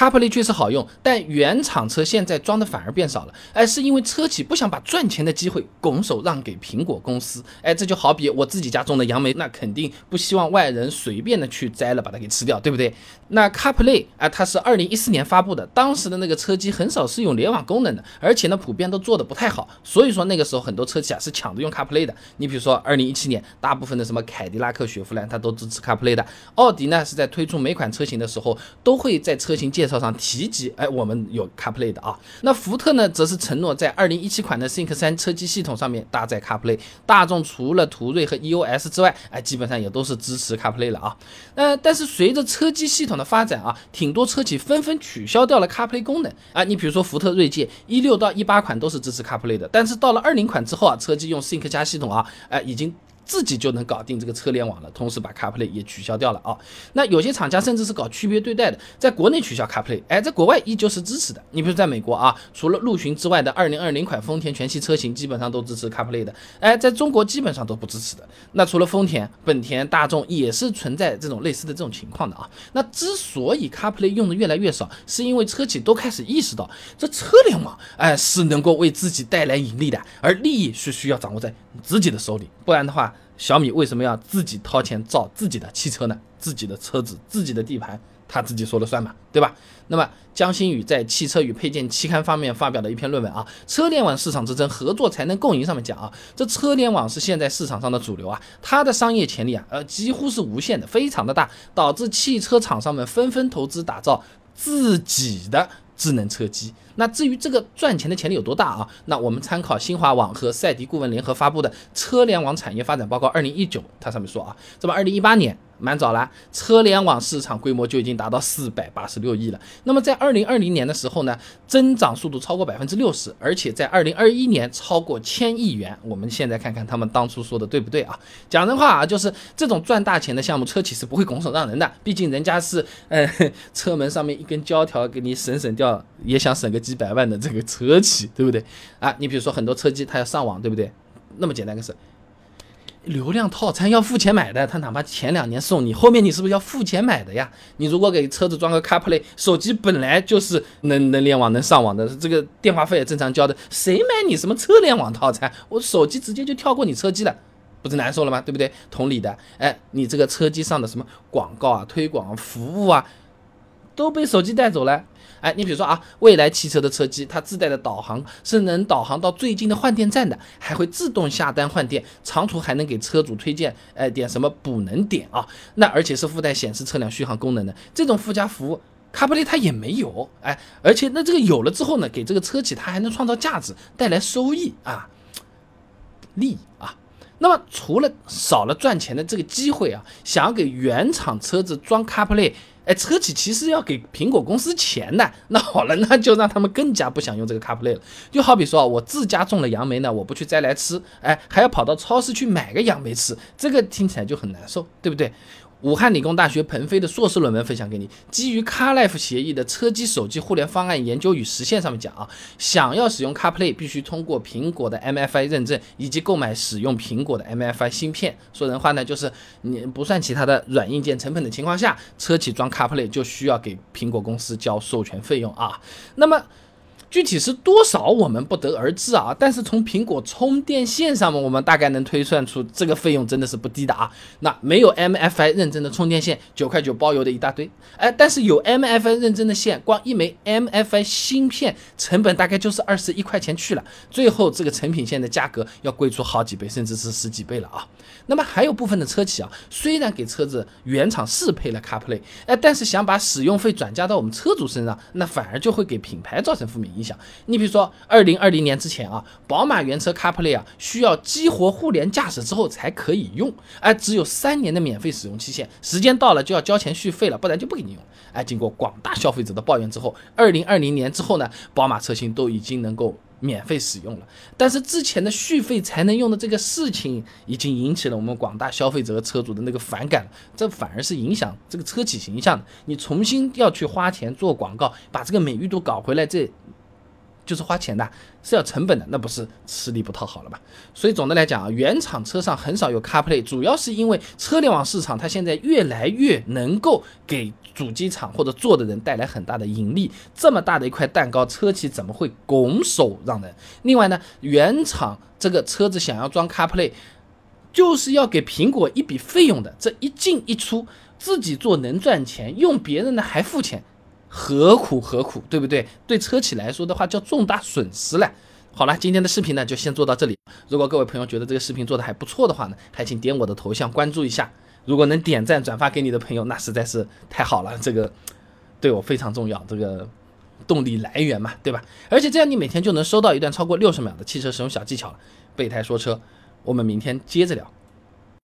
CarPlay 确实好用，但原厂车现在装的反而变少了，哎，是因为车企不想把赚钱的机会拱手让给苹果公司，哎，这就好比我自己家种的杨梅，那肯定不希望外人随便的去摘了把它给吃掉，对不对？那 CarPlay 啊，它是2014年发布的，当时的那个车机很少是有联网功能的，而且呢，普遍都做的不太好，所以说那个时候很多车企啊是抢着用 CarPlay 的。你比如说2017年，大部分的什么凯迪拉克、雪佛兰它都支持 CarPlay 的，奥迪呢是在推出每款车型的时候都会在车型介绍上提及，哎，我们有 CarPlay 的啊。那福特呢，则是承诺在2017款的 Sync 3车机系统上面搭载 CarPlay。大众除了途锐和 EOS 之外，哎，基本上也都是支持 CarPlay 了啊。但是随着车机系统的发展啊，挺多车企纷纷取消掉了 CarPlay 功能啊。你比如说福特锐界16到18款都是支持 CarPlay 的，但是到了20款之后啊，车机用 Sync 加系统啊，哎，已经自己就能搞定这个车联网了，同时把 CarPlay 也取消掉了啊。那有些厂家甚至是搞区别对待的，在国内取消 CarPlay， 哎，在国外依旧是支持的。你比如在美国啊，除了陆巡之外的2020款丰田全系车型基本上都支持 CarPlay 的，哎，在中国基本上都不支持的。那除了丰田、本田、大众也是存在这种类似的这种情况的啊。那之所以 CarPlay 用的越来越少，是因为车企都开始意识到这车联网，哎，是能够为自己带来盈利的，而利益是需要掌握在自己的手里，不然的话。小米为什么要自己掏钱造自己的汽车呢？自己的车子，自己的地盘，他自己说了算嘛，对吧？那么姜新宇在《汽车与配件》期刊方面发表了一篇论文啊，车联网市场之争，合作才能共赢上面讲啊，这车联网是现在市场上的主流啊，它的商业潜力啊，几乎是无限的，非常的大，导致汽车厂商们纷纷投资打造自己的智能车机。那至于这个赚钱的潜力有多大啊？那我们参考新华网和赛迪顾问联合发布的《车联网产业发展报告2019》，它上面说啊，这么2018年蛮早了，车联网市场规模就已经达到486亿了。那么在2020年的时候呢，增长速度超过 60%， 而且在2021年超过1000亿元。我们现在看看他们当初说的对不对啊？讲人话啊，就是这种赚大钱的项目，车企是不会拱手让人的，毕竟人家是车门上面一根胶条给你省掉。也想省个几百万的这个车企，对不对啊？你比如说很多车机它要上网，对不对？那么简单个事，流量套餐要付钱买的，它哪怕前2年送你，后面你是不是要付钱买的呀？你如果给车子装个 CarPlay， 手机本来就是能联网能上网的，这个电话费也正常交的，谁买你什么车联网套餐？我手机直接就跳过你车机了。不是难受了吗？对不对？同理的，哎，你这个车机上的什么广告啊、推广、服务啊，都被手机带走了。哎，你比如说啊，未来汽车的车机，它自带的导航是能导航到最近的换电站的，还会自动下单换电，长途还能给车主推荐，哎，点什么补能点啊？那而且是附带显示车辆续航功能的，这种附加服务。CarPlay 它也没有，哎，而且那这个有了之后呢，给这个车企它还能创造价值，带来收益啊，利益啊。那么除了少了赚钱的这个机会啊，想要给原厂车子装 CarPlay。哎，车企其实要给苹果公司钱的，那好了，那就让他们更加不想用这个 CarPlay 了。就好比说，我自家种了杨梅呢，我不去摘来吃，哎，还要跑到超市去买个杨梅吃，这个听起来就很难受，对不对？武汉理工大学彭飞的硕士论文分享给你，基于 CarLife 协议的车机手机互联方案研究与实现上面讲啊，想要使用 CarPlay 必须通过苹果的 MFI 认证以及购买使用苹果的 MFI 芯片。说人话呢，就是你不算其他的软硬件成本的情况下，车企装 CarPlay 就需要给苹果公司交授权费用啊。那么具体是多少我们不得而知啊，但是从苹果充电线上面我们大概能推算出这个费用真的是不低的啊。那没有 MFI 认证的充电线9块9包邮的一大堆，哎，但是有 MFI 认证的线，光一枚 MFI 芯片成本大概就是21块钱去了，最后这个成品线的价格要贵出好几倍甚至是10几倍了啊。那么还有部分的车企啊，虽然给车子原厂适配了 CarPlay， 哎，但是想把使用费转嫁到我们车主身上，那反而就会给品牌造成负面影响。你比如说2020年之前啊，宝马原车 CarPlay 啊需要激活互联驾驶之后才可以用，哎，只有3年的免费使用期限，时间到了就要交钱续费了，不然就不给你用。哎，经过广大消费者的抱怨之后，2020年之后呢，宝马车型都已经能够免费使用了，但是之前的续费才能用的这个事情已经引起了我们广大消费者和车主的那个反感了，这反而是影响这个车企形象的。你重新要去花钱做广告，把这个美誉度搞回来，这就是花钱的，是要成本的，那不是吃力不讨好了吧？所以总的来讲啊，原厂车上很少有 CarPlay， 主要是因为车联网市场它现在越来越能够给主机厂或者做的人带来很大的盈利，这么大的一块蛋糕，车企怎么会拱手让人？另外呢，原厂这个车子想要装 CarPlay， 就是要给苹果一笔费用的，这一进一出，自己做能赚钱，用别人的还付钱。何苦何苦，对不对？对车企来说的话，叫重大损失了。好了，今天的视频呢就先做到这里。如果各位朋友觉得这个视频做的还不错的话呢，还请点我的头像关注一下。如果能点赞转发给你的朋友，那实在是太好了，这个对我非常重要，这个动力来源嘛，对吧？而且这样你每天就能收到一段超过60秒的汽车使用小技巧了。备胎说车，我们明天接着聊。